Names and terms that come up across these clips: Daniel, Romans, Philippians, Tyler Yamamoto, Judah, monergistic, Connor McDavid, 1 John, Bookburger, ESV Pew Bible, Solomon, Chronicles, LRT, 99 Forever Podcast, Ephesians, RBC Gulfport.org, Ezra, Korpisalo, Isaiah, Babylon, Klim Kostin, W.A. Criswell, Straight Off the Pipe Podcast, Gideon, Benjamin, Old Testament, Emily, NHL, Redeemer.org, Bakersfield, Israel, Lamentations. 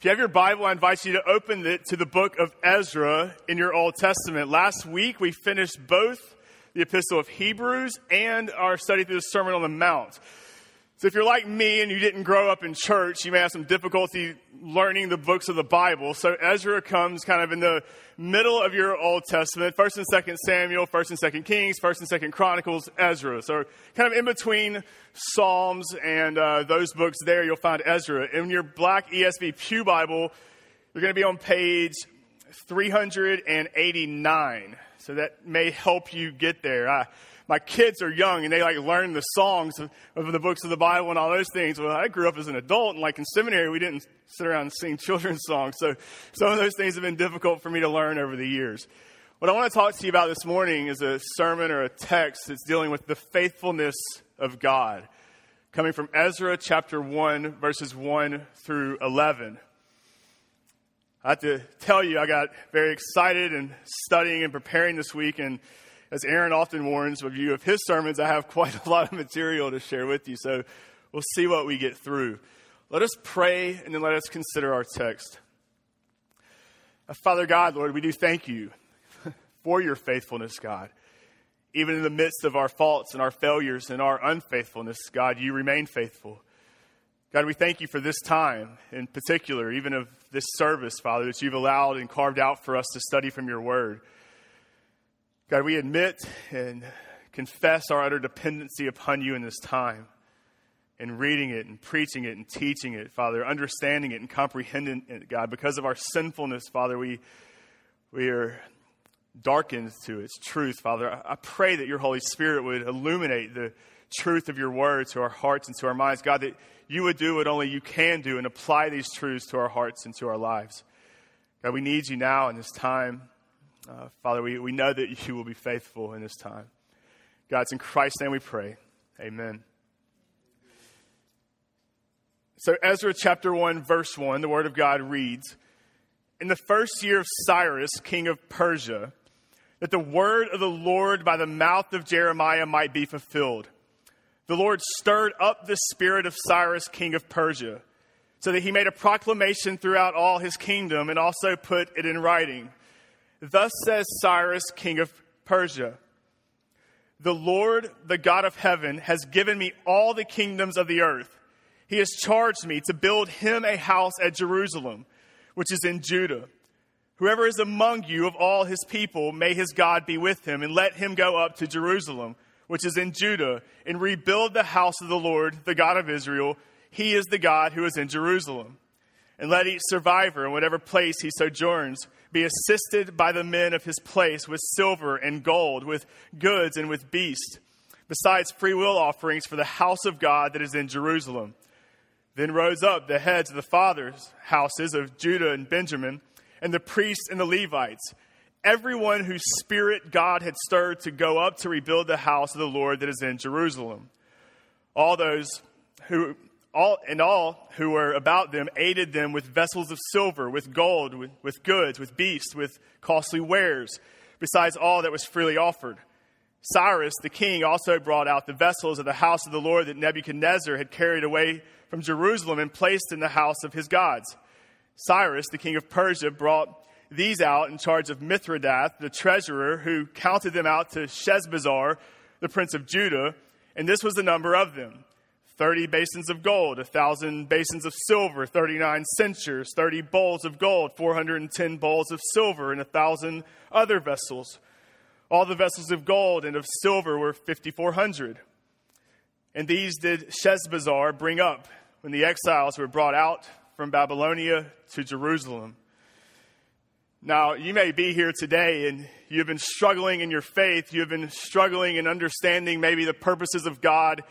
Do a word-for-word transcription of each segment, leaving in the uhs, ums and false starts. If you have your Bible, I invite you to open it to the book of Ezra in your Old Testament. Last week, we finished both the Epistle of Hebrews and our study through the Sermon on the Mount. So if you're like me and you didn't grow up in church, you may have some difficulty learning the books of the Bible. So Ezra comes kind of in the middle of your Old Testament, First and Second Samuel, First and Second Kings, First and Second Chronicles, Ezra. So kind of in between Psalms and uh, those books there, you'll find Ezra. In your black E S V Pew Bible, you're going to be on page three eighty-nine. So that may help you get there. I, my kids are young and they like learn the songs of, of the books of the Bible and all those things. Well, I grew up as an adult and like in seminary, we didn't sit around and sing children's songs. So some of those things have been difficult for me to learn over the years. What I want to talk to you about this morning is a sermon or a text that's dealing with the faithfulness of God, coming from Ezra chapter one, verses one through eleven. I have to tell you, I got very excited and studying and preparing this week. And as Aaron often warns of you of his sermons, I have quite a lot of material to share with you. So we'll see what we get through. Let us pray and then let us consider our text. Father God, Lord, we do thank you for your faithfulness, God. Even in the midst of our faults and our failures and our unfaithfulness, God, you remain faithful. God, we thank you for this time in particular, even of this service, Father, that you've allowed and carved out for us to study from your word. God, we admit and confess our utter dependency upon you in this time, in reading it and preaching it and teaching it, Father, understanding it and comprehending it, God. Because of our sinfulness, Father, we, we are darkened to its truth, Father. I pray that your Holy Spirit would illuminate the truth of your word to our hearts and to our minds, God, that you would do what only you can do and apply these truths to our hearts and to our lives. God, we need you now in this time. Uh, Father, we, we know that you will be faithful in this time. God, it's in Christ's name we pray. Amen. So Ezra chapter one, verse one, the word of God reads, "In the first year of Cyrus, king of Persia, that the word of the Lord by the mouth of Jeremiah might be fulfilled. The Lord stirred up the spirit of Cyrus, king of Persia, so that he made a proclamation throughout all his kingdom and also put it in writing. Thus says Cyrus, king of Persia, the Lord, the God of heaven, has given me all the kingdoms of the earth. He has charged me to build him a house at Jerusalem, which is in Judah. Whoever is among you of all his people, may his God be with him, and let him go up to Jerusalem, which is in Judah, and rebuild the house of the Lord, the God of Israel. He is the God who is in Jerusalem. And let each survivor in whatever place he sojourns be assisted by the men of his place with silver and gold, with goods and with beasts, besides free will offerings for the house of God that is in Jerusalem. Then rose up the heads of the fathers' houses of Judah and Benjamin, and the priests and the Levites, everyone whose spirit God had stirred to go up to rebuild the house of the Lord that is in Jerusalem. All those who, all and all who were about them aided them with vessels of silver, with gold, with, with goods, with beasts, with costly wares, besides all that was freely offered. Cyrus the king also brought out the vessels of the house of the Lord that Nebuchadnezzar had carried away from Jerusalem and placed in the house of his gods. Cyrus the king of Persia brought these out in charge of Mithridath, the treasurer, who counted them out to Sheshbazzar, the prince of Judah, and this was the number of them: thirty basins of gold, a thousand basins of silver, thirty-nine censers, thirty bowls of gold, four hundred and ten bowls of silver, and a thousand other vessels. All the vessels of gold and of silver were fifty-four hundred. And these did Sheshbazzar bring up when the exiles were brought out from Babylonia to Jerusalem. Now, you may be here today and you've been struggling in your faith. You've been struggling in understanding maybe the purposes of God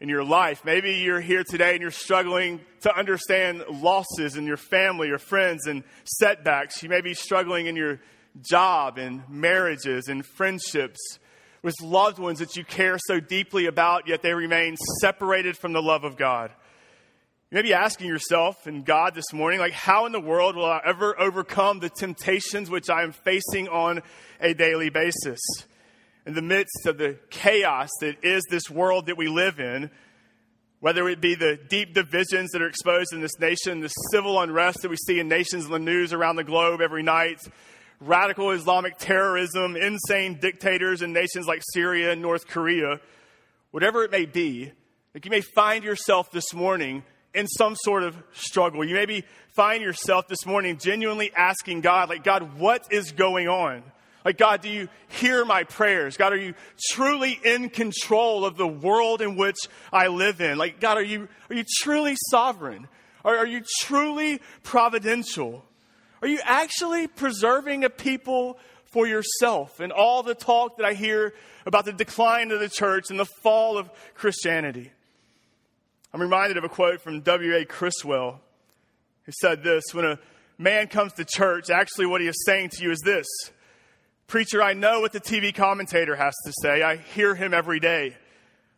in your life. Maybe you're here today and you're struggling to understand losses in your family or friends and setbacks. You may be struggling in your job and marriages and friendships with loved ones that you care so deeply about, yet they remain separated from the love of God. You may be asking yourself and God this morning, like, how in the world will I ever overcome the temptations which I am facing on a daily basis? In the midst of the chaos that is this world that we live in, whether it be the deep divisions that are exposed in this nation, the civil unrest that we see in nations in the news around the globe every night, radical Islamic terrorism, insane dictators in nations like Syria and North Korea, whatever it may be, like you may find yourself this morning in some sort of struggle. You maybe find yourself this morning genuinely asking God, like, God, what is going on? Like, God, do you hear my prayers? God, are you truly in control of the world in which I live in? Like, God, are you are you truly sovereign? Are, are you truly providential? Are you actually preserving a people for yourself? And all the talk that I hear about the decline of the church and the fall of Christianity. I'm reminded of a quote from W A Criswell, who said this: when a man comes to church, actually what he is saying to you is this: preacher, I know what the T V commentator has to say. I hear him every day.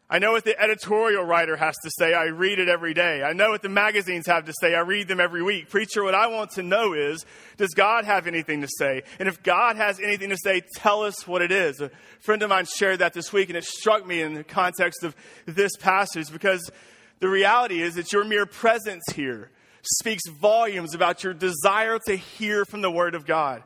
I know what the editorial writer has to say. I read it every day. I know what the magazines have to say. I read them every week. Preacher, what I want to know is, does God have anything to say? And if God has anything to say, tell us what it is. A friend of mine shared that this week, and it struck me in the context of this passage, because the reality is that your mere presence here speaks volumes about your desire to hear from the Word of God.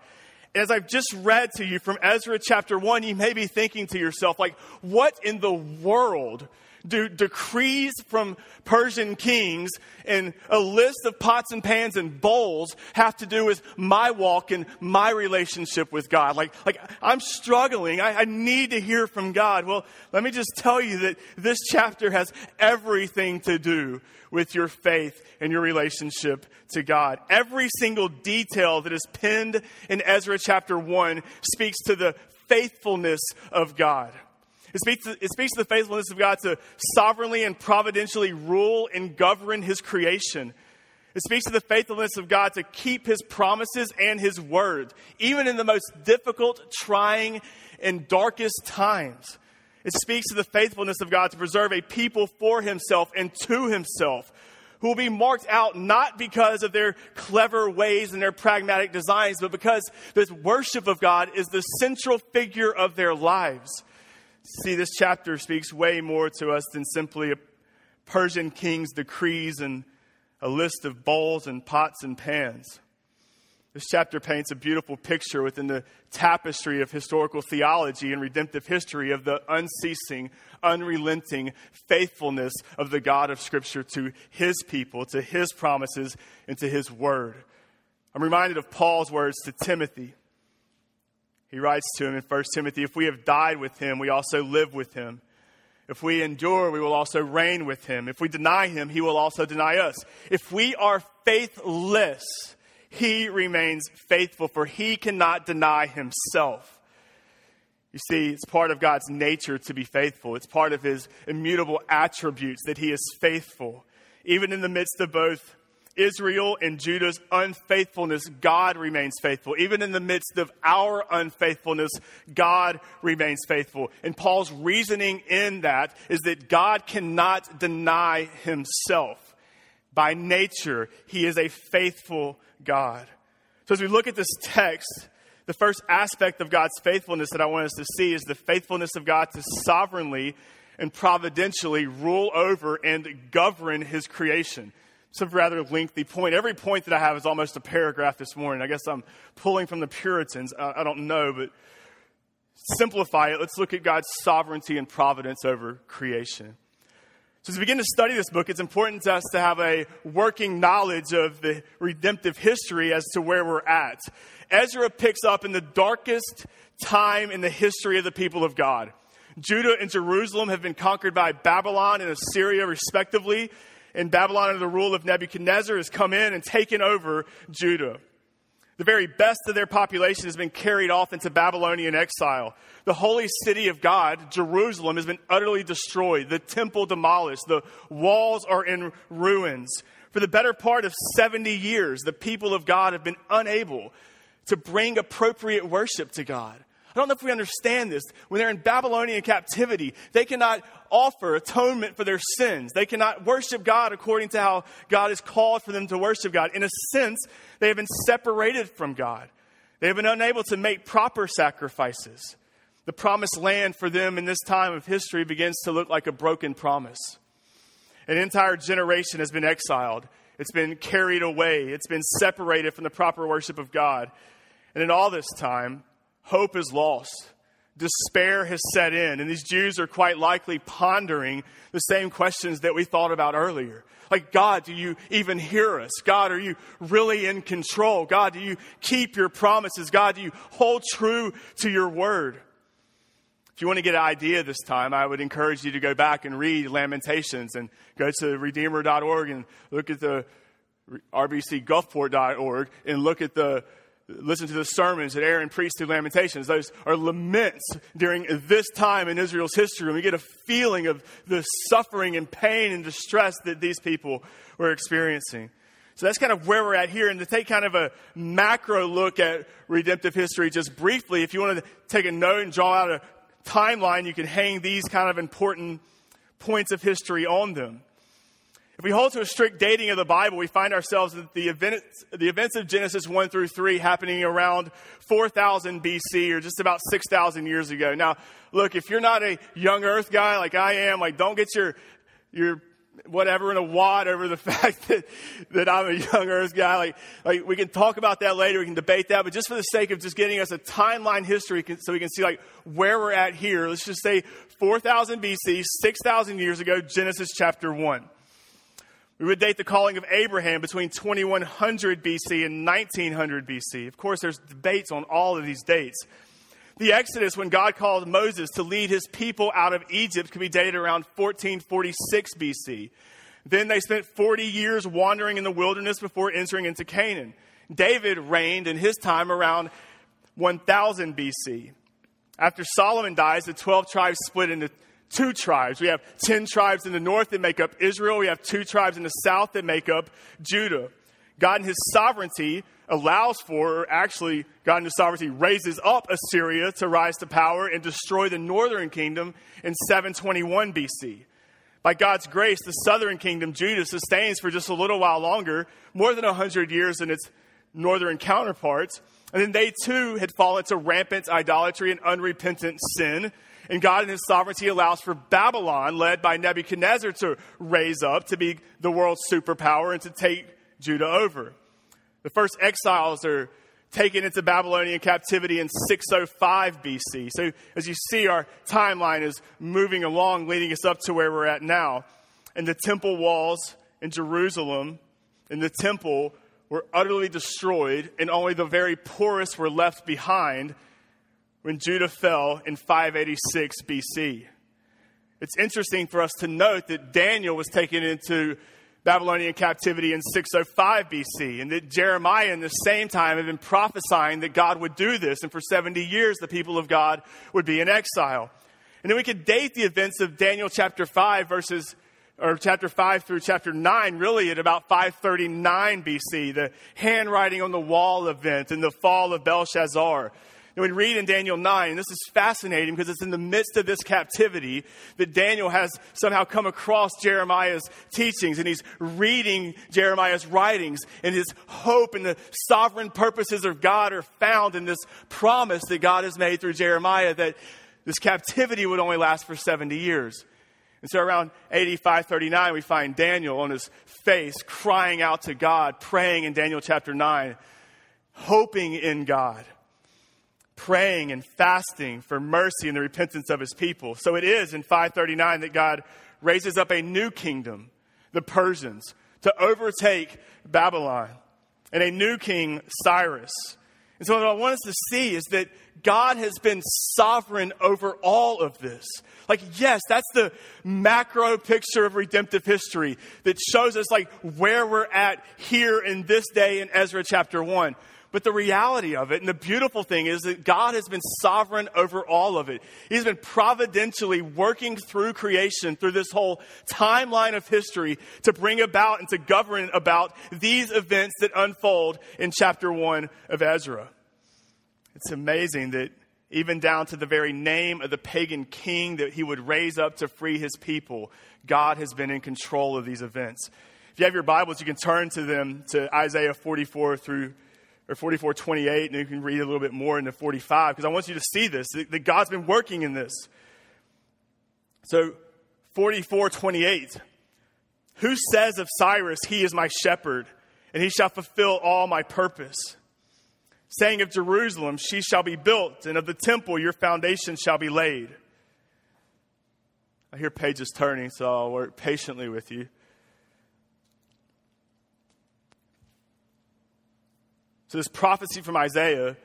As I've just read to you from Ezra chapter one, you may be thinking to yourself, like, what in the world do decrees from Persian kings and a list of pots and pans and bowls have to do with my walk and my relationship with God? Like, like I'm struggling. I, I need to hear from God. Well, let me just tell you that this chapter has everything to do with your faith and your relationship to God. Every single detail that is penned in Ezra chapter one speaks to the faithfulness of God. It speaks, to, it speaks to the faithfulness of God to sovereignly and providentially rule and govern his creation. It speaks to the faithfulness of God to keep his promises and his word, even in the most difficult, trying, and darkest times. It speaks to the faithfulness of God to preserve a people for himself and to himself, who will be marked out not because of their clever ways and their pragmatic designs, but because this worship of God is the central figure of their lives. See, this chapter speaks way more to us than simply a Persian king's decrees and a list of bowls and pots and pans. This chapter paints a beautiful picture within the tapestry of historical theology and redemptive history of the unceasing, unrelenting faithfulness of the God of Scripture to his people, to his promises, and to his word. I'm reminded of Paul's words to Timothy. He writes to him in First Timothy, if we have died with him, we also live with him. If we endure, we will also reign with him. If we deny him, he will also deny us. If we are faithless, he remains faithful, for he cannot deny himself. You see, it's part of God's nature to be faithful. It's part of his immutable attributes that he is faithful. Even in the midst of both Israel and Judah's unfaithfulness, God remains faithful. Even in the midst of our unfaithfulness, God remains faithful. And Paul's reasoning in that is that God cannot deny himself. By nature, he is a faithful God. So as we look at this text, the first aspect of God's faithfulness that I want us to see is the faithfulness of God to sovereignly and providentially rule over and govern his creation. It's a rather lengthy point. Every point that I have is almost a paragraph this morning. I guess I'm pulling from the Puritans. I don't know, but simplify it. Let's look at God's sovereignty and providence over creation. So as we begin to study this book, it's important to us to have a working knowledge of the redemptive history as to where we're at. Ezra picks up in the darkest time in the history of the people of God. Judah and Jerusalem have been conquered by Babylon and Assyria, respectively. And Babylon, under the rule of Nebuchadnezzar, has come in and taken over Judah. The very best of their population has been carried off into Babylonian exile. The holy city of God, Jerusalem, has been utterly destroyed. The temple demolished. The walls are in ruins. For the better part of seventy years, the people of God have been unable to bring appropriate worship to God. I don't know if we understand this. When they're in Babylonian captivity, they cannot offer atonement for their sins. They cannot worship God according to how God has called for them to worship God. In a sense, they have been separated from God. They have been unable to make proper sacrifices. The promised land for them in this time of history begins to look like a broken promise. An entire generation has been exiled. It's been carried away. It's been separated from the proper worship of God. And in all this time, hope is lost. Despair has set in. And these Jews are quite likely pondering the same questions that we thought about earlier. Like, God, do you even hear us? God, are you really in control? God, do you keep your promises? God, do you hold true to your word? If you want to get an idea this time, I would encourage you to go back and read Lamentations and go to Redeemer dot org and look at the R B C Gulfport dot org and look at the listen to the sermons that Aaron preached through Lamentations. Those are laments during this time in Israel's history. And we get a feeling of the suffering and pain and distress that these people were experiencing. So that's kind of where we're at here. And to take kind of a macro look at redemptive history just briefly, if you want to take a note and draw out a timeline, you can hang these kind of important points of history on them. If we hold to a strict dating of the Bible, we find ourselves that the events, the events of Genesis one through three happening around four thousand B C or just about six thousand years ago. Now, look, if you're not a young earth guy like I am, like don't get your your whatever in a wad over the fact that, that I'm a young earth guy. Like, like we can talk about that later. We can debate that. But just for the sake of just getting us a timeline history so we can see like where we're at here, let's just say four thousand B C, six thousand years ago, Genesis chapter one. We would date the calling of Abraham between twenty-one hundred B C and nineteen hundred B C. Of course, there's debates on all of these dates. The Exodus, when God called Moses to lead his people out of Egypt, can be dated around fourteen forty-six B C. Then they spent forty years wandering in the wilderness before entering into Canaan. David reigned in his time around one thousand B C. After Solomon dies, the twelve tribes split into two tribes. We have ten tribes in the north that make up Israel. We have two tribes in the south that make up Judah. God in his sovereignty allows for, or actually God in his sovereignty raises up Assyria to rise to power and destroy the northern kingdom in seven twenty-one B C. By God's grace, the southern kingdom, Judah, sustains for just a little while longer, more than one hundred years than its northern counterparts. And then they too had fallen to rampant idolatry and unrepentant sin. And God in his sovereignty allows for Babylon, led by Nebuchadnezzar, to raise up, to be the world's superpower and to take Judah over. The first exiles are taken into Babylonian captivity in six oh five B C. So as you see, our timeline is moving along, leading us up to where we're at now. And the temple walls in Jerusalem and the temple were utterly destroyed, and only the very poorest were left behind when Judah fell in five eighty-six B C. It's interesting for us to note that Daniel was taken into Babylonian captivity in six oh five B C, and that Jeremiah in the same time had been prophesying that God would do this, and for seventy years the people of God would be in exile. And then we could date the events of Daniel chapter five verses or chapter five through chapter nine, really at about five thirty-nine B C, the handwriting on the wall event and the fall of Belshazzar. And we read in Daniel nine, and this is fascinating because it's in the midst of this captivity that Daniel has somehow come across Jeremiah's teachings, and he's reading Jeremiah's writings, and his hope and the sovereign purposes of God are found in this promise that God has made through Jeremiah that this captivity would only last for seventy years. And so around eighty-five thirty-nine, we find Daniel on his face crying out to God, praying in Daniel chapter nine, hoping in God, praying and fasting for mercy and the repentance of his people. So it is in five thirty-nine that God raises up a new kingdom, the Persians, to overtake Babylon, and a new king, Cyrus. And so what I want us to see is that God has been sovereign over all of this. Like, yes, that's the macro picture of redemptive history that shows us like where we're at here in this day in Ezra chapter one. But the reality of it and the beautiful thing is that God has been sovereign over all of it. He's been providentially working through creation, through this whole timeline of history, to bring about and to govern about these events that unfold in chapter one of Ezra. It's amazing that even down to the very name of the pagan king that he would raise up to free his people, God has been in control of these events. If you have your Bibles, you can turn to them, to Isaiah forty-four through or forty-four twenty-eight, and you can read a little bit more into forty-five, because I want you to see this, that God's been working in this. So forty-four twenty-eight, Who says of Cyrus, he is my shepherd, and he shall fulfill all my purpose? Saying of Jerusalem, she shall be built, and of the temple your foundation shall be laid. I hear pages turning, so I'll work patiently with you. So this prophecy from Isaiah,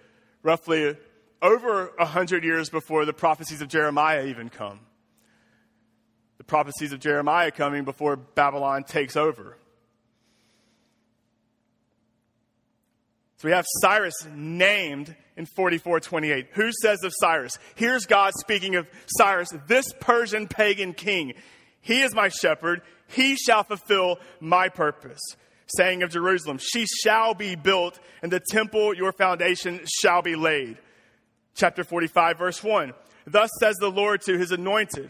roughly over one hundred years before the prophecies of Jeremiah even come. The prophecies of Jeremiah coming before Babylon takes over. So we have Cyrus named in forty-four twenty-eight. Who says of Cyrus? Here's God speaking of Cyrus, this Persian pagan king. He is my shepherd. He shall fulfill my purpose. Saying of Jerusalem, she shall be built, and the temple your foundation shall be laid. Chapter forty-five, verse one. Thus says the Lord to his anointed,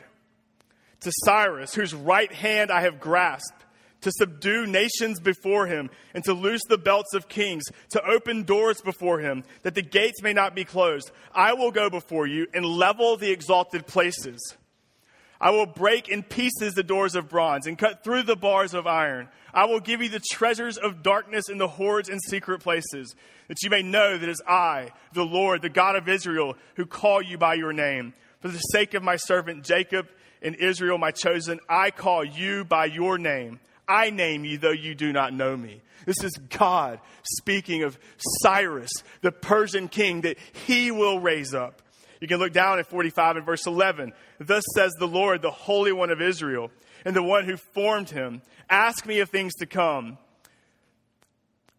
to Cyrus, whose right hand I have grasped, to subdue nations before him, and to loose the belts of kings, to open doors before him, that the gates may not be closed. I will go before you and level the exalted places. I will break in pieces the doors of bronze and cut through the bars of iron. I will give you the treasures of darkness and the hoards in secret places, that you may know that it is I, the Lord, the God of Israel, who call you by your name. For the sake of my servant Jacob and Israel, my chosen, I call you by your name. I name you, though you do not know me. This is God speaking of Cyrus, the Persian king, that he will raise up. You can look down at forty-five and verse eleven. Thus says the Lord, the Holy One of Israel, and the one who formed him, ask me of things to come.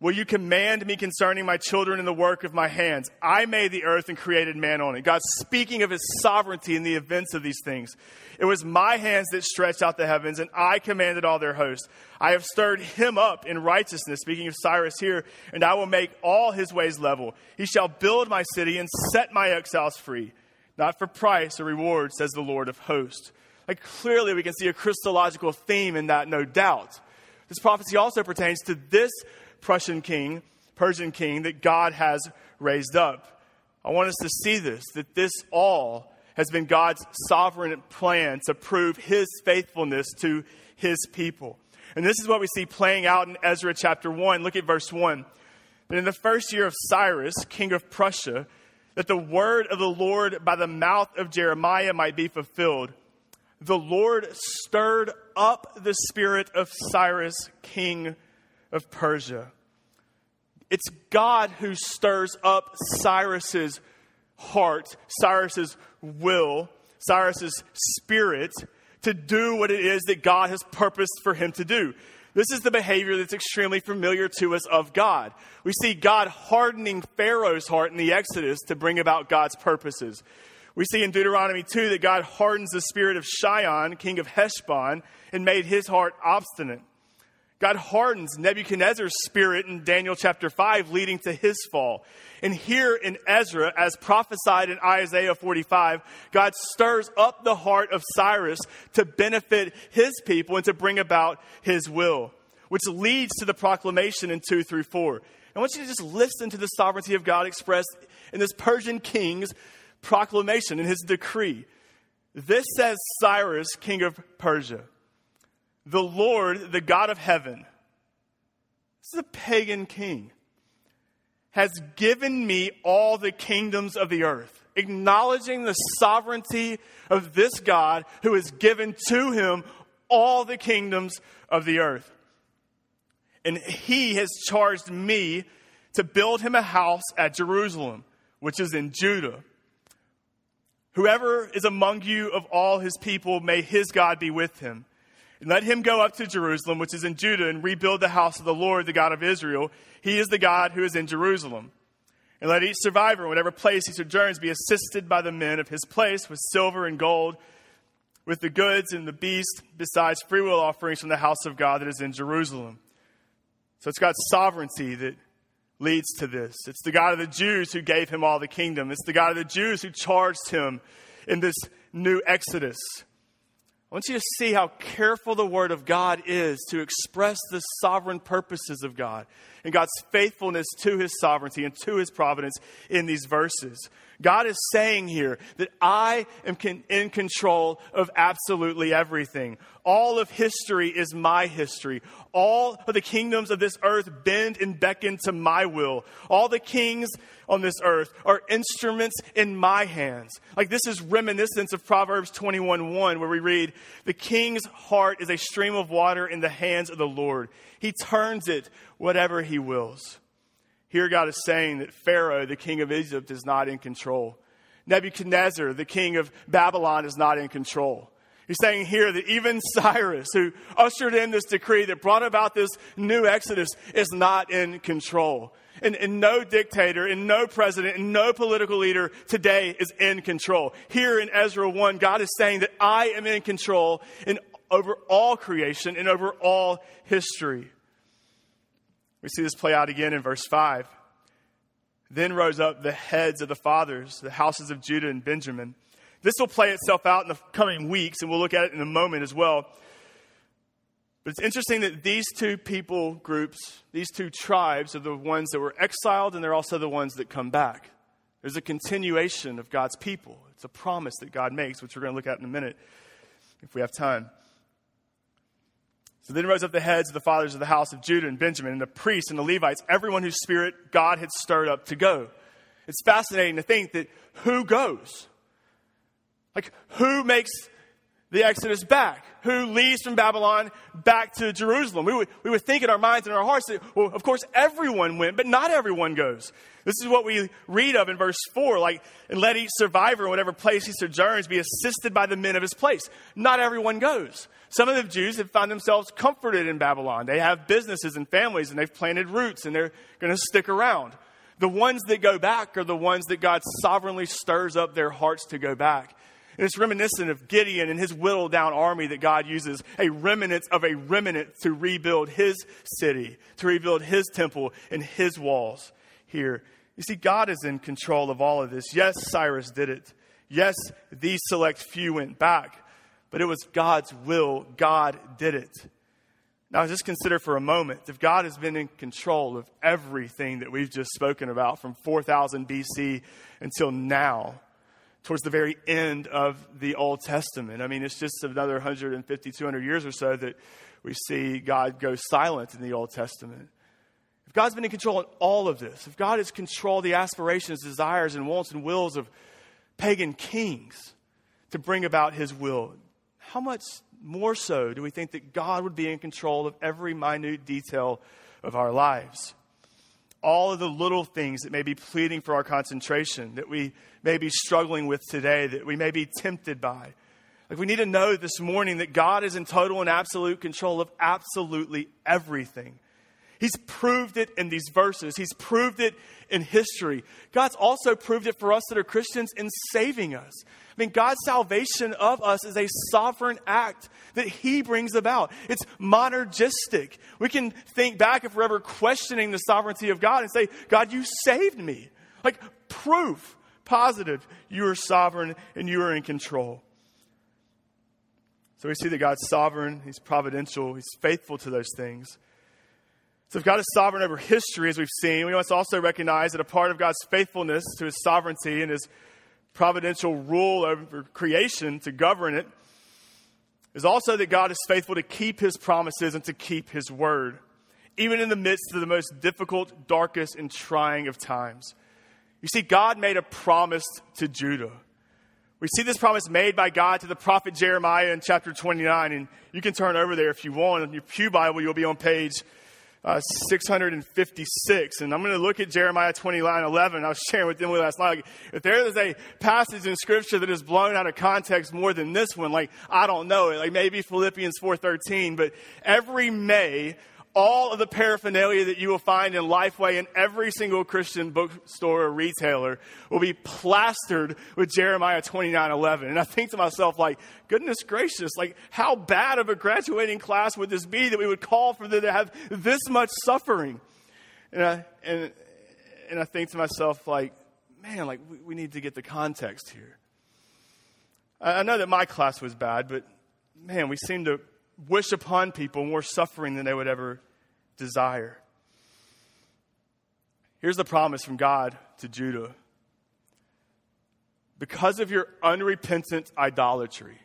Will you command me concerning my children and the work of my hands? I made the earth and created man on it. God speaking of his sovereignty in the events of these things. It was my hands that stretched out the heavens, and I commanded all their hosts. I have stirred him up in righteousness, speaking of Cyrus here, and I will make all his ways level. He shall build my city and set my exiles free. Not for price or reward, says the Lord of hosts. Like clearly we can see a Christological theme in that, no doubt. This prophecy also pertains to this Prussian king, Persian king that God has raised up. I want us to see this, that this all has been God's sovereign plan to prove his faithfulness to his people. And this is what we see playing out in Ezra chapter one. Look at verse one. That in the first year of Cyrus, king of Prussia, that the word of the Lord by the mouth of Jeremiah might be fulfilled, the Lord stirred up the spirit of Cyrus, king of Persia. It's God who stirs up Cyrus's heart, Cyrus's will, Cyrus's spirit to do what it is that God has purposed for him to do. This is the behavior that's extremely familiar to us of God. We see God hardening Pharaoh's heart in the Exodus to bring about God's purposes. We see in Deuteronomy two that God hardens the spirit of Shion, king of Heshbon, and made his heart obstinate. God hardens Nebuchadnezzar's spirit in Daniel chapter five, leading to his fall. And here in Ezra, as prophesied in Isaiah forty-five, God stirs up the heart of Cyrus to benefit his people and to bring about his will, which leads to the proclamation in two through four. I want you to just listen to the sovereignty of God expressed in this Persian king's proclamation, in his decree. This says Cyrus, king of Persia. The Lord, the God of heaven, this is a pagan king, has given me all the kingdoms of the earth, acknowledging the sovereignty of this God who has given to him all the kingdoms of the earth. And he has charged me to build him a house at Jerusalem, which is in Judah. Whoever is among you of all his people, may his God be with him. And let him go up to Jerusalem, which is in Judah, and rebuild the house of the Lord, the God of Israel. He is the God who is in Jerusalem. And let each survivor in whatever place he sojourns be assisted by the men of his place with silver and gold, with the goods and the beast, besides freewill offerings from the house of God that is in Jerusalem. So it's God's sovereignty that leads to this. It's the God of the Jews who gave him all the kingdom. It's the God of the Jews who charged him in this new Exodus. I want you to see how careful the Word of God is to express the sovereign purposes of God. and God's faithfulness to his sovereignty and to his providence in these verses. God is saying here that I am in control of absolutely everything. All of history is my history. All of the kingdoms of this earth bend and beckon to my will. All the kings on this earth are instruments in my hands. Like, this is reminiscent of Proverbs twenty-one one, where we read, "The king's heart is a stream of water in the hands of the Lord. He turns it whatever he wills." Here God is saying that Pharaoh, the king of Egypt, is not in control. Nebuchadnezzar, the king of Babylon, is not in control. He's saying here that even Cyrus, who ushered in this decree that brought about this new Exodus, is not in control. And, and no dictator, and no president, and no political leader today is in control. Here in Ezra one, God is saying that I am in control and over all creation and over all history. We see this play out again in verse five. "Then rose up the heads of the fathers, the houses of Judah and Benjamin." This will play itself out in the coming weeks, and we'll look at it in a moment as well. But it's interesting that these two people groups, these two tribes, are the ones that were exiled, and they're also the ones that come back. There's a continuation of God's people. It's a promise that God makes, which we're going to look at in a minute if we have time. "So then rose up the heads of the fathers of the house of Judah and Benjamin, and the priests and the Levites, everyone whose spirit God had stirred up to go." It's fascinating to think that who goes? Like, who makes the Exodus back? Who leads from Babylon back to Jerusalem? We would, we would think in our minds and our hearts that, well, of course, everyone went, but not everyone goes. This is what we read of in verse four, like, "And let each survivor in whatever place he sojourns be assisted by the men of his place." Not everyone goes. Some of the Jews have found themselves comforted in Babylon. They have businesses and families, and they've planted roots, and they're going to stick around. The ones that go back are the ones that God sovereignly stirs up their hearts to go back. And it's reminiscent of Gideon and his whittled down army that God uses, a remnant of a remnant, to rebuild his city, to rebuild his temple and his walls here. You see, God is in control of all of this. Yes, Cyrus did it. Yes, these select few went back, but it was God's will. God did it. Now, just consider for a moment, if God has been in control of everything that we've just spoken about from four thousand B C until now, towards the very end of the Old Testament. I mean, it's just another one hundred fifty, two hundred years or so that we see God go silent in the Old Testament. If God's been in control of all of this, if God has controlled the aspirations, desires, and wants and wills of pagan kings to bring about his will, how much more so do we think that God would be in control of every minute detail of our lives? All of the little things that may be pleading for our concentration, that we may be struggling with today, that we may be tempted by. Like, we need to know this morning that God is in total and absolute control of absolutely everything. He's proved it in these verses. He's proved it in history. God's also proved it for us that are Christians in saving us. I mean, God's salvation of us is a sovereign act that he brings about. It's monergistic. We can think back, if we're ever questioning the sovereignty of God, and say, God, you saved me. Like, proof, positive, you are sovereign and you are in control. So we see that God's sovereign, he's providential, he's faithful to those things. So if God is sovereign over history, as we've seen, we must also recognize that a part of God's faithfulness to his sovereignty and his providential rule over creation to govern it is also that God is faithful to keep his promises and to keep his word, even in the midst of the most difficult, darkest, and trying of times. You see, God made a promise to Judah. We see this promise made by God to the prophet Jeremiah in chapter twenty-nine, and you can turn over there if you want. In your Pew Bible, you'll be on page Uh, six hundred fifty-six. And I'm going to look at Jeremiah twenty-nine eleven. I was sharing with Emily last night. Like, if there is a passage in scripture that is blown out of context more than this one, like, I don't know it, like maybe Philippians four thirteen, but every May, all of the paraphernalia that you will find in Lifeway and every single Christian bookstore or retailer will be plastered with Jeremiah twenty-nine eleven. And I think to myself, like, goodness gracious, like, how bad of a graduating class would this be that we would call for them to have this much suffering? And I, and, and I think to myself, like, man, like, we, we need to get the context here. I, I know that my class was bad, but man, we seem to wish upon people more suffering than they would ever desire. Here's the promise from God to Judah. Because of your unrepentant idolatry,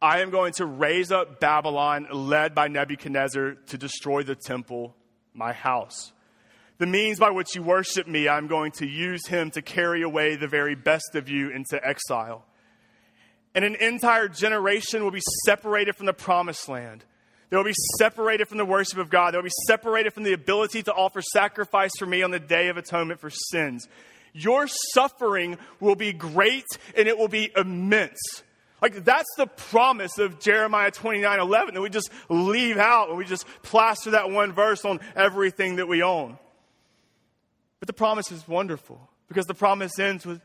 I am going to raise up Babylon, led by Nebuchadnezzar, to destroy the temple, my house. The means by which you worship me, I'm going to use him to carry away the very best of you into exile. And an entire generation will be separated from the promised land. They will be separated from the worship of God. They will be separated from the ability to offer sacrifice for me on the day of atonement for sins. Your suffering will be great and it will be immense. Like, that's the promise of Jeremiah twenty-nine eleven that we just leave out and we just plaster that one verse on everything that we own. But the promise is wonderful, because the promise ends with,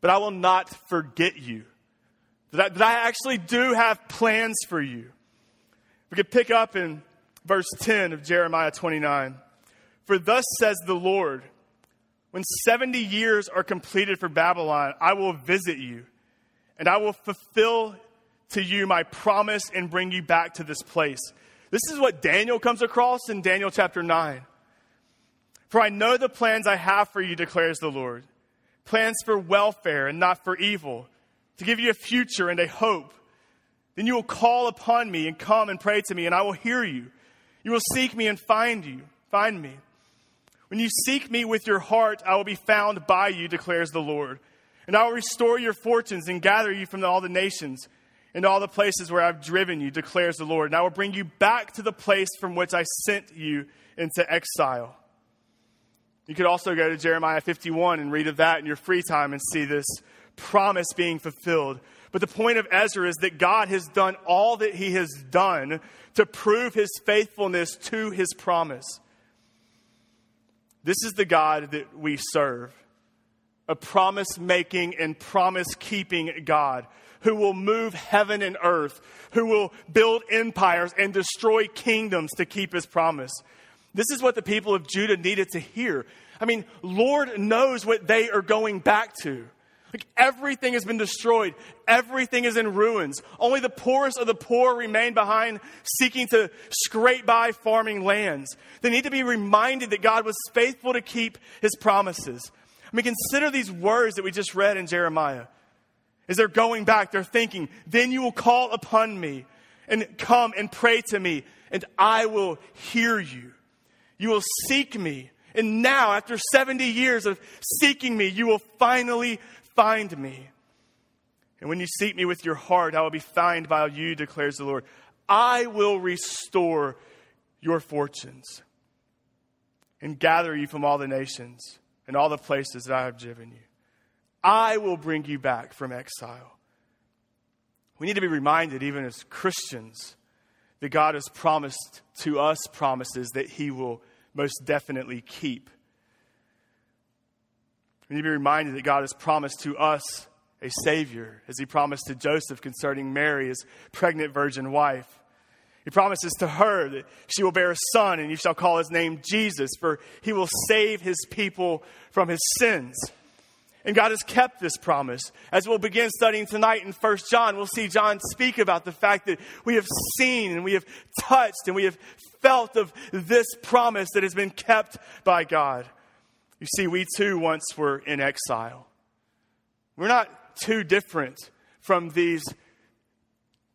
but I will not forget you. That, that I actually do have plans for you. We could pick up in verse ten of Jeremiah twenty-nine. For thus says the Lord, when seventy years are completed for Babylon, I will visit you, and I will fulfill to you my promise and bring you back to this place. This is what Daniel comes across in Daniel chapter nine. For I know the plans I have for you, declares the Lord, plans for welfare and not for evil, to give you a future and a hope. Then you will call upon me and come and pray to me, and I will hear you. You will seek me and find you, find me. When you seek me with your heart, I will be found by you, declares the Lord. And I will restore your fortunes and gather you from all the nations and all the places where I've driven you, declares the Lord. And I will bring you back to the place from which I sent you into exile. You could also go to Jeremiah fifty-one and read of that in your free time and see this promise being fulfilled. But the point of Ezra is that God has done all that he has done to prove his faithfulness to his promise. This is the God that we serve, a promise-making and promise-keeping God who will move heaven and earth, who will build empires and destroy kingdoms to keep his promise. This is what the people of Judah needed to hear. I mean, Lord knows what they are going back to. Like, everything has been destroyed. Everything is in ruins. Only the poorest of the poor remain behind, seeking to scrape by farming lands. They need to be reminded that God was faithful to keep his promises. I mean, consider these words that we just read in Jeremiah. As they're going back, they're thinking, then you will call upon me and come and pray to me, and I will hear you. You will seek me. And now, after seventy years of seeking me, you will finally find me. And when you seek me with your heart, I will be found by you, declares the Lord. I will restore your fortunes and gather you from all the nations and all the places that I have driven you. I will bring you back from exile. We need to be reminded, even as Christians, that God has promised to us promises that he will most definitely keep. We need to be reminded that God has promised to us a Savior, as he promised to Joseph concerning Mary, his pregnant virgin wife. He promises to her that she will bear a son, and you shall call his name Jesus, for he will save his people from his sins. And God has kept this promise. As we'll begin studying tonight in First John, we'll see John speak about the fact that we have seen and we have touched and we have felt of this promise that has been kept by God. You see, we too once were in exile. We're not too different from these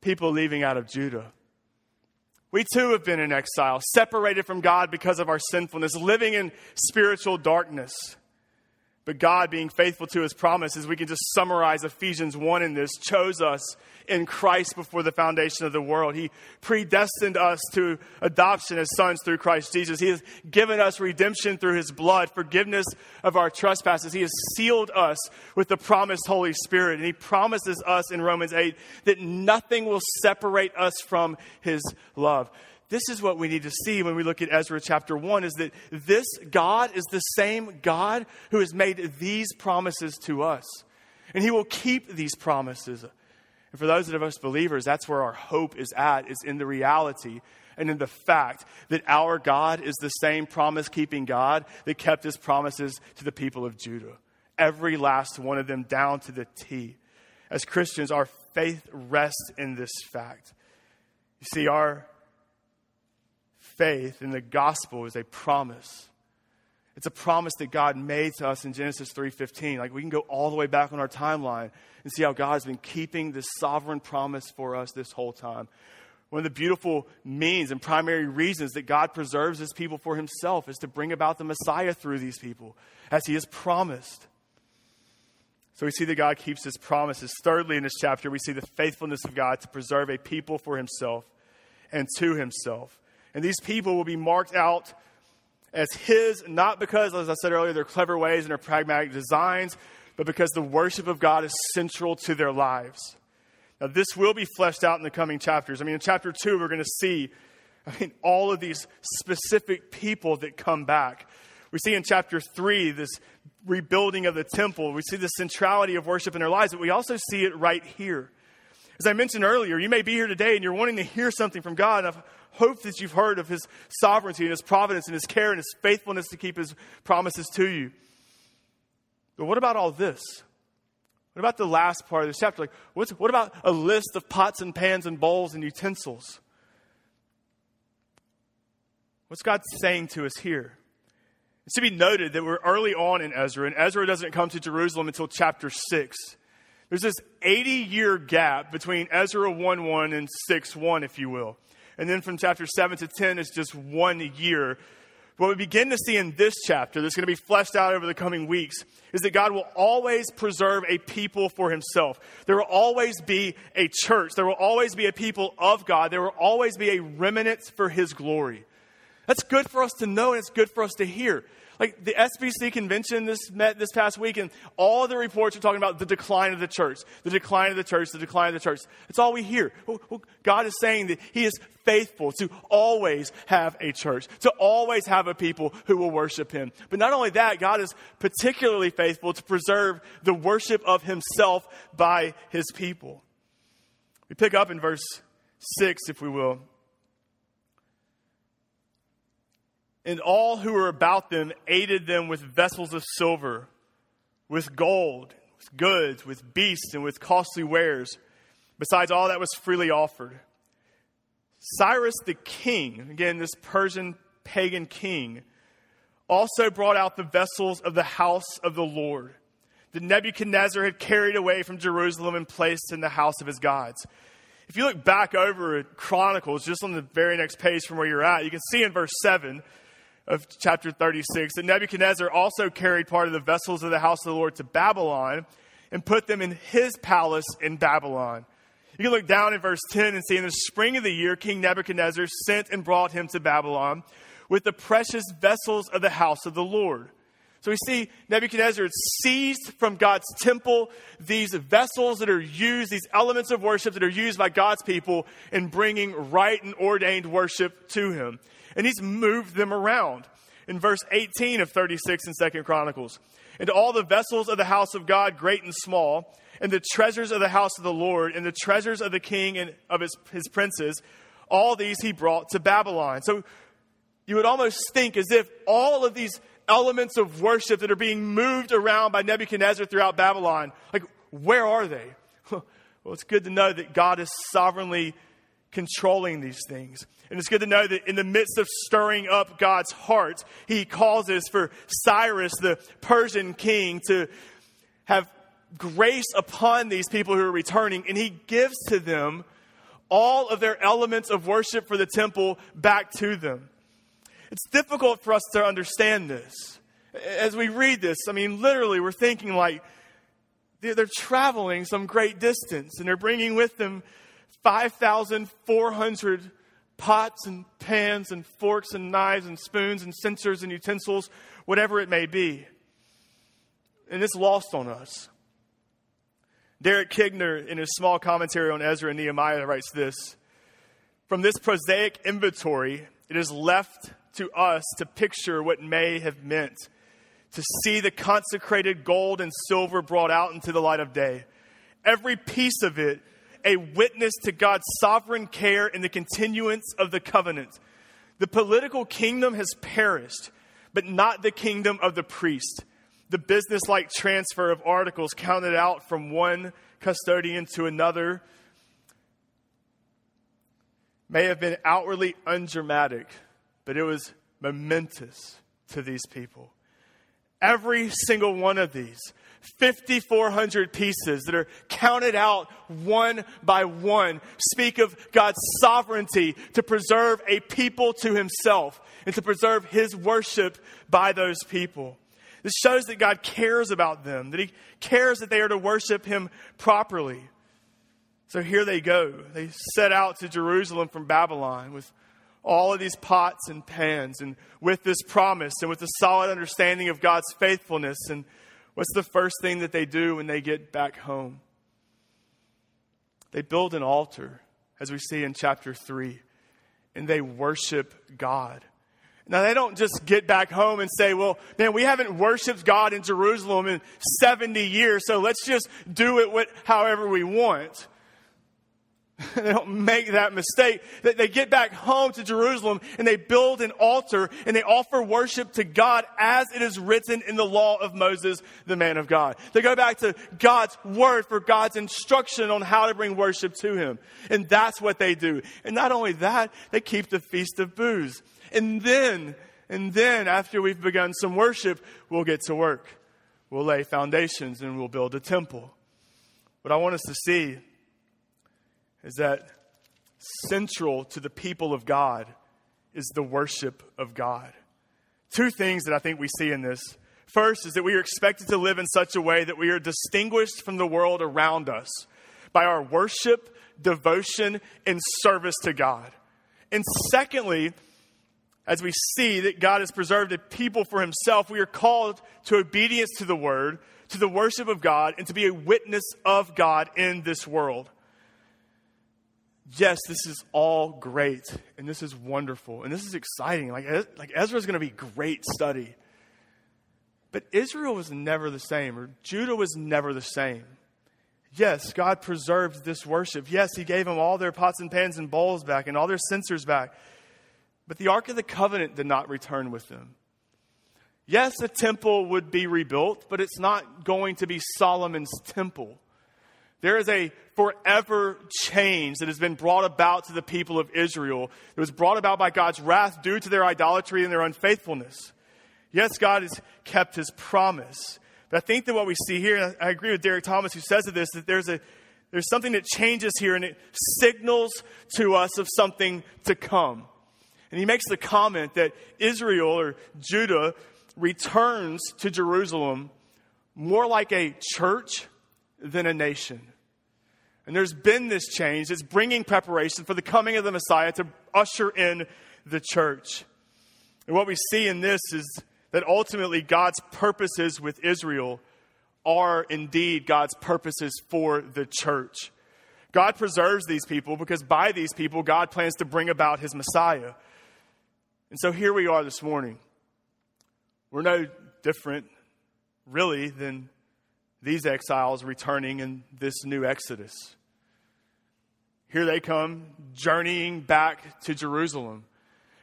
people leaving out of Judah. We too have been in exile, separated from God because of our sinfulness, living in spiritual darkness. But God, being faithful to his promises, we can just summarize Ephesians one in this, chose us in Christ before the foundation of the world. He predestined us to adoption as sons through Christ Jesus. He has given us redemption through his blood, forgiveness of our trespasses. He has sealed us with the promised Holy Spirit. And he promises us in Romans eight that nothing will separate us from his love. This is what we need to see when we look at Ezra chapter one, is that this God is the same God who has made these promises to us. And he will keep these promises. And for those of us believers, that's where our hope is at, is in the reality and in the fact that our God is the same promise-keeping God that kept his promises to the people of Judah. Every last one of them, down to the T. As Christians, our faith rests in this fact. You see, our faith in the gospel is a promise. It's a promise that God made to us in Genesis three fifteen. Like, we can go all the way back on our timeline and see how God has been keeping this sovereign promise for us this whole time. One of the beautiful means and primary reasons that God preserves his people for himself is to bring about the Messiah through these people, as he has promised. So we see that God keeps his promises. Thirdly, in this chapter, we see the faithfulness of God to preserve a people for himself and to himself. And these people will be marked out as his, not because, as I said earlier, their clever ways and their pragmatic designs, but because the worship of God is central to their lives. Now, this will be fleshed out in the coming chapters. I mean, in chapter two, we're going to see, I mean, all of these specific people that come back. We see in chapter three, this rebuilding of the temple. We see the centrality of worship in their lives, but we also see it right here. As I mentioned earlier, you may be here today and you're wanting to hear something from God. And I hope that you've heard of his sovereignty and his providence and his care and his faithfulness to keep his promises to you. But what about all this? What about the last part of this chapter? Like, what's, what about a list of pots and pans and bowls and utensils? What's God saying to us here? It's to be noted that we're early on in Ezra, and Ezra doesn't come to Jerusalem until chapter six. There's this eighty-year gap between Ezra one one and six one, if you will. And then from chapter seven to ten, it's just one year. What we begin to see in this chapter, that's going to be fleshed out over the coming weeks, is that God will always preserve a people for himself. There will always be a church. There will always be a people of God. There will always be a remnant for his glory. That's good for us to know, and it's good for us to hear. Like, the S B C convention this met this past week, and all the reports are talking about the decline of the church, the decline of the church, the decline of the church. That's all we hear. God is saying that he is faithful to always have a church, to always have a people who will worship him. But not only that, God is particularly faithful to preserve the worship of himself by his people. We pick up in verse six, if we will. And all who were about them aided them with vessels of silver, with gold, with goods, with beasts, and with costly wares, besides all that was freely offered. Cyrus the king, again, this Persian pagan king, also brought out the vessels of the house of the Lord that Nebuchadnezzar had carried away from Jerusalem and placed in the house of his gods. If you look back over at Chronicles, just on the very next page from where you're at, you can see in verse seven of chapter thirty-six, that Nebuchadnezzar also carried part of the vessels of the house of the Lord to Babylon and put them in his palace in Babylon. You can look down at verse ten and see, in the spring of the year, King Nebuchadnezzar sent and brought him to Babylon with the precious vessels of the house of the Lord. So we see Nebuchadnezzar seized from God's temple these vessels that are used, these elements of worship that are used by God's people in bringing right and ordained worship to him. And he's moved them around. In verse eighteen of thirty-six in Second Chronicles, and all the vessels of the house of God, great and small, and the treasures of the house of the Lord, and the treasures of the king and of his, his princes, all these he brought to Babylon. So you would almost think as if all of these elements of worship that are being moved around by Nebuchadnezzar throughout Babylon, like, where are they? Well, it's good to know that God is sovereignly controlling these things. And it's good to know that in the midst of stirring up God's heart, he causes for Cyrus, the Persian king, to have grace upon these people who are returning. And he gives to them all of their elements of worship for the temple back to them. It's difficult for us to understand this. As we read this, I mean, literally, we're thinking like they're traveling some great distance and they're bringing with them five thousand four hundred pots and pans and forks and knives and spoons and censers and utensils, whatever it may be. And it's lost on us. Derek Kigner, in his small commentary on Ezra and Nehemiah, writes this: from this prosaic inventory, it is left to us to picture what may have meant to see the consecrated gold and silver brought out into the light of day. Every piece of it, a witness to God's sovereign care in the continuance of the covenant. The political kingdom has perished, but not the kingdom of the priest. The business-like transfer of articles counted out from one custodian to another may have been outwardly undramatic, but it was momentous to these people. Every single one of these. fifty-four hundred pieces that are counted out one by one speak of God's sovereignty to preserve a people to himself and to preserve his worship by those people. This shows that God cares about them, that he cares that they are to worship him properly. So here they go. They set out to Jerusalem from Babylon with all of these pots and pans and with this promise and with the solid understanding of God's faithfulness. And what's the first thing that they do when they get back home? They build an altar, as we see in chapter three, and they worship God. Now, they don't just get back home and say, well, man, we haven't worshiped God in Jerusalem in seventy years, so let's just do it with however we want. They don't make that mistake. They get back home to Jerusalem and they build an altar and they offer worship to God as it is written in the law of Moses, the man of God. They go back to God's word for God's instruction on how to bring worship to him. And that's what they do. And not only that, they keep the Feast of Booths. And then, and then after we've begun some worship, we'll get to work. We'll lay foundations and we'll build a temple. What I want us to see is that central to the people of God is the worship of God. Two things that I think we see in this. First is that we are expected to live in such a way that we are distinguished from the world around us by our worship, devotion, and service to God. And secondly, as we see that God has preserved a people for himself, we are called to obedience to the word, to the worship of God, and to be a witness of God in this world. Yes, this is all great, and this is wonderful, and this is exciting. Like, like Ezra is going to be great study. But Israel was never the same, or Judah was never the same. Yes, God preserved this worship. Yes, he gave them all their pots and pans and bowls back and all their censers back. But the Ark of the Covenant did not return with them. Yes, the temple would be rebuilt, but it's not going to be Solomon's temple. There is a forever change that has been brought about to the people of Israel. It was brought about by God's wrath due to their idolatry and their unfaithfulness. Yes, God has kept his promise. But I think that what we see here, and I agree with Derek Thomas who says of this, that there's a there's something that changes here and it signals to us of something to come. And he makes the comment that Israel or Judah returns to Jerusalem more like a church than a nation. And there's been this change. It's bringing preparation for the coming of the Messiah to usher in the church. And what we see in this is that ultimately God's purposes with Israel are indeed God's purposes for the church. God preserves these people because by these people, God plans to bring about his Messiah. And so here we are this morning. We're no different, really, than these exiles returning in this new Exodus. Here they come, journeying back to Jerusalem.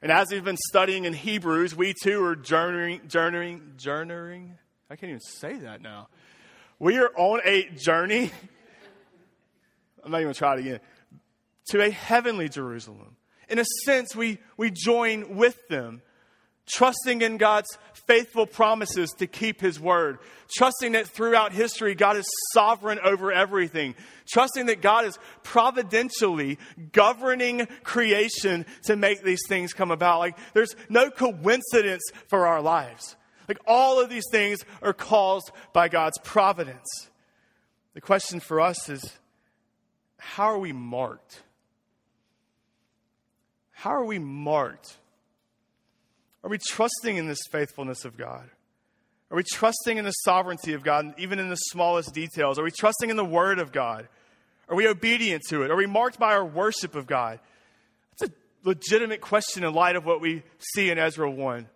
And as we've been studying in Hebrews, we too are journeying, journeying, journeying. I can't even say that now. We are on a journey. I'm not even going to try it again. To a heavenly Jerusalem. In a sense, we, we join with them. Trusting in God's faithful promises to keep his word. Trusting that throughout history, God is sovereign over everything. Trusting that God is providentially governing creation to make these things come about. Like, there's no coincidence for our lives. Like, all of these things are caused by God's providence. The question for us is, how are we marked? How are we marked? Are we trusting in this faithfulness of God? Are we trusting in the sovereignty of God, even in the smallest details? Are we trusting in the word of God? Are we obedient to it? Are we marked by our worship of God? That's a legitimate question in light of what we see in Ezra one,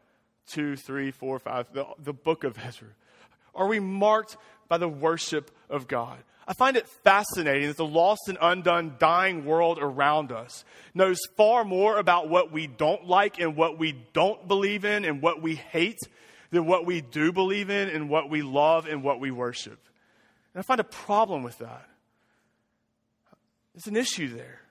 two, three, four, five, the, the book of Ezra. Are we marked by the worship of God? I find it fascinating that the lost and undone, dying world around us knows far more about what we don't like and what we don't believe in and what we hate than what we do believe in and what we love and what we worship. And I find a problem with that. There's an issue there.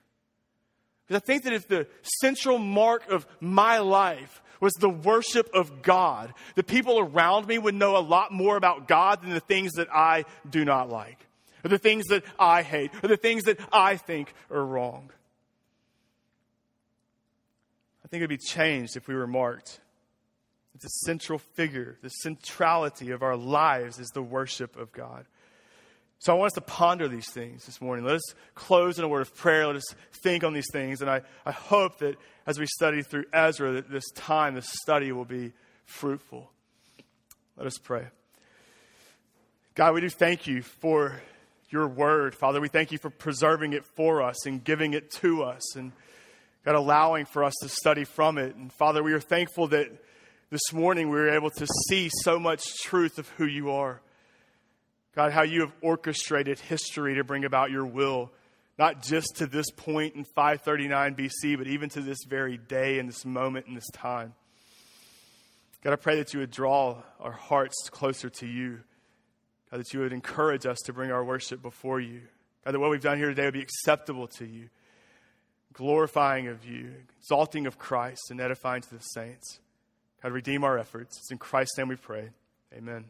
Because I think that if the central mark of my life was the worship of God, the people around me would know a lot more about God than the things that I do not like, or the things that I hate, or the things that I think are wrong. I think it would be changed if we were marked. It's a central figure. The centrality of our lives is the worship of God. So I want us to ponder these things this morning. Let us close in a word of prayer. Let us think on these things. And I, I hope that as we study through Ezra, that this time, this study will be fruitful. Let us pray. God, we do thank you for your word. Father, we thank you for preserving it for us and giving it to us. And God, allowing for us to study from it. And Father, we are thankful that this morning we were able to see so much truth of who you are. God, how you have orchestrated history to bring about your will, not just to this point in five thirty-nine B C, but even to this very day and this moment and this time. God, I pray that you would draw our hearts closer to you. God, that you would encourage us to bring our worship before you. God, that what we've done here today would be acceptable to you, glorifying of you, exalting of Christ, and edifying to the saints. God, redeem our efforts. It's in Christ's name we pray. Amen.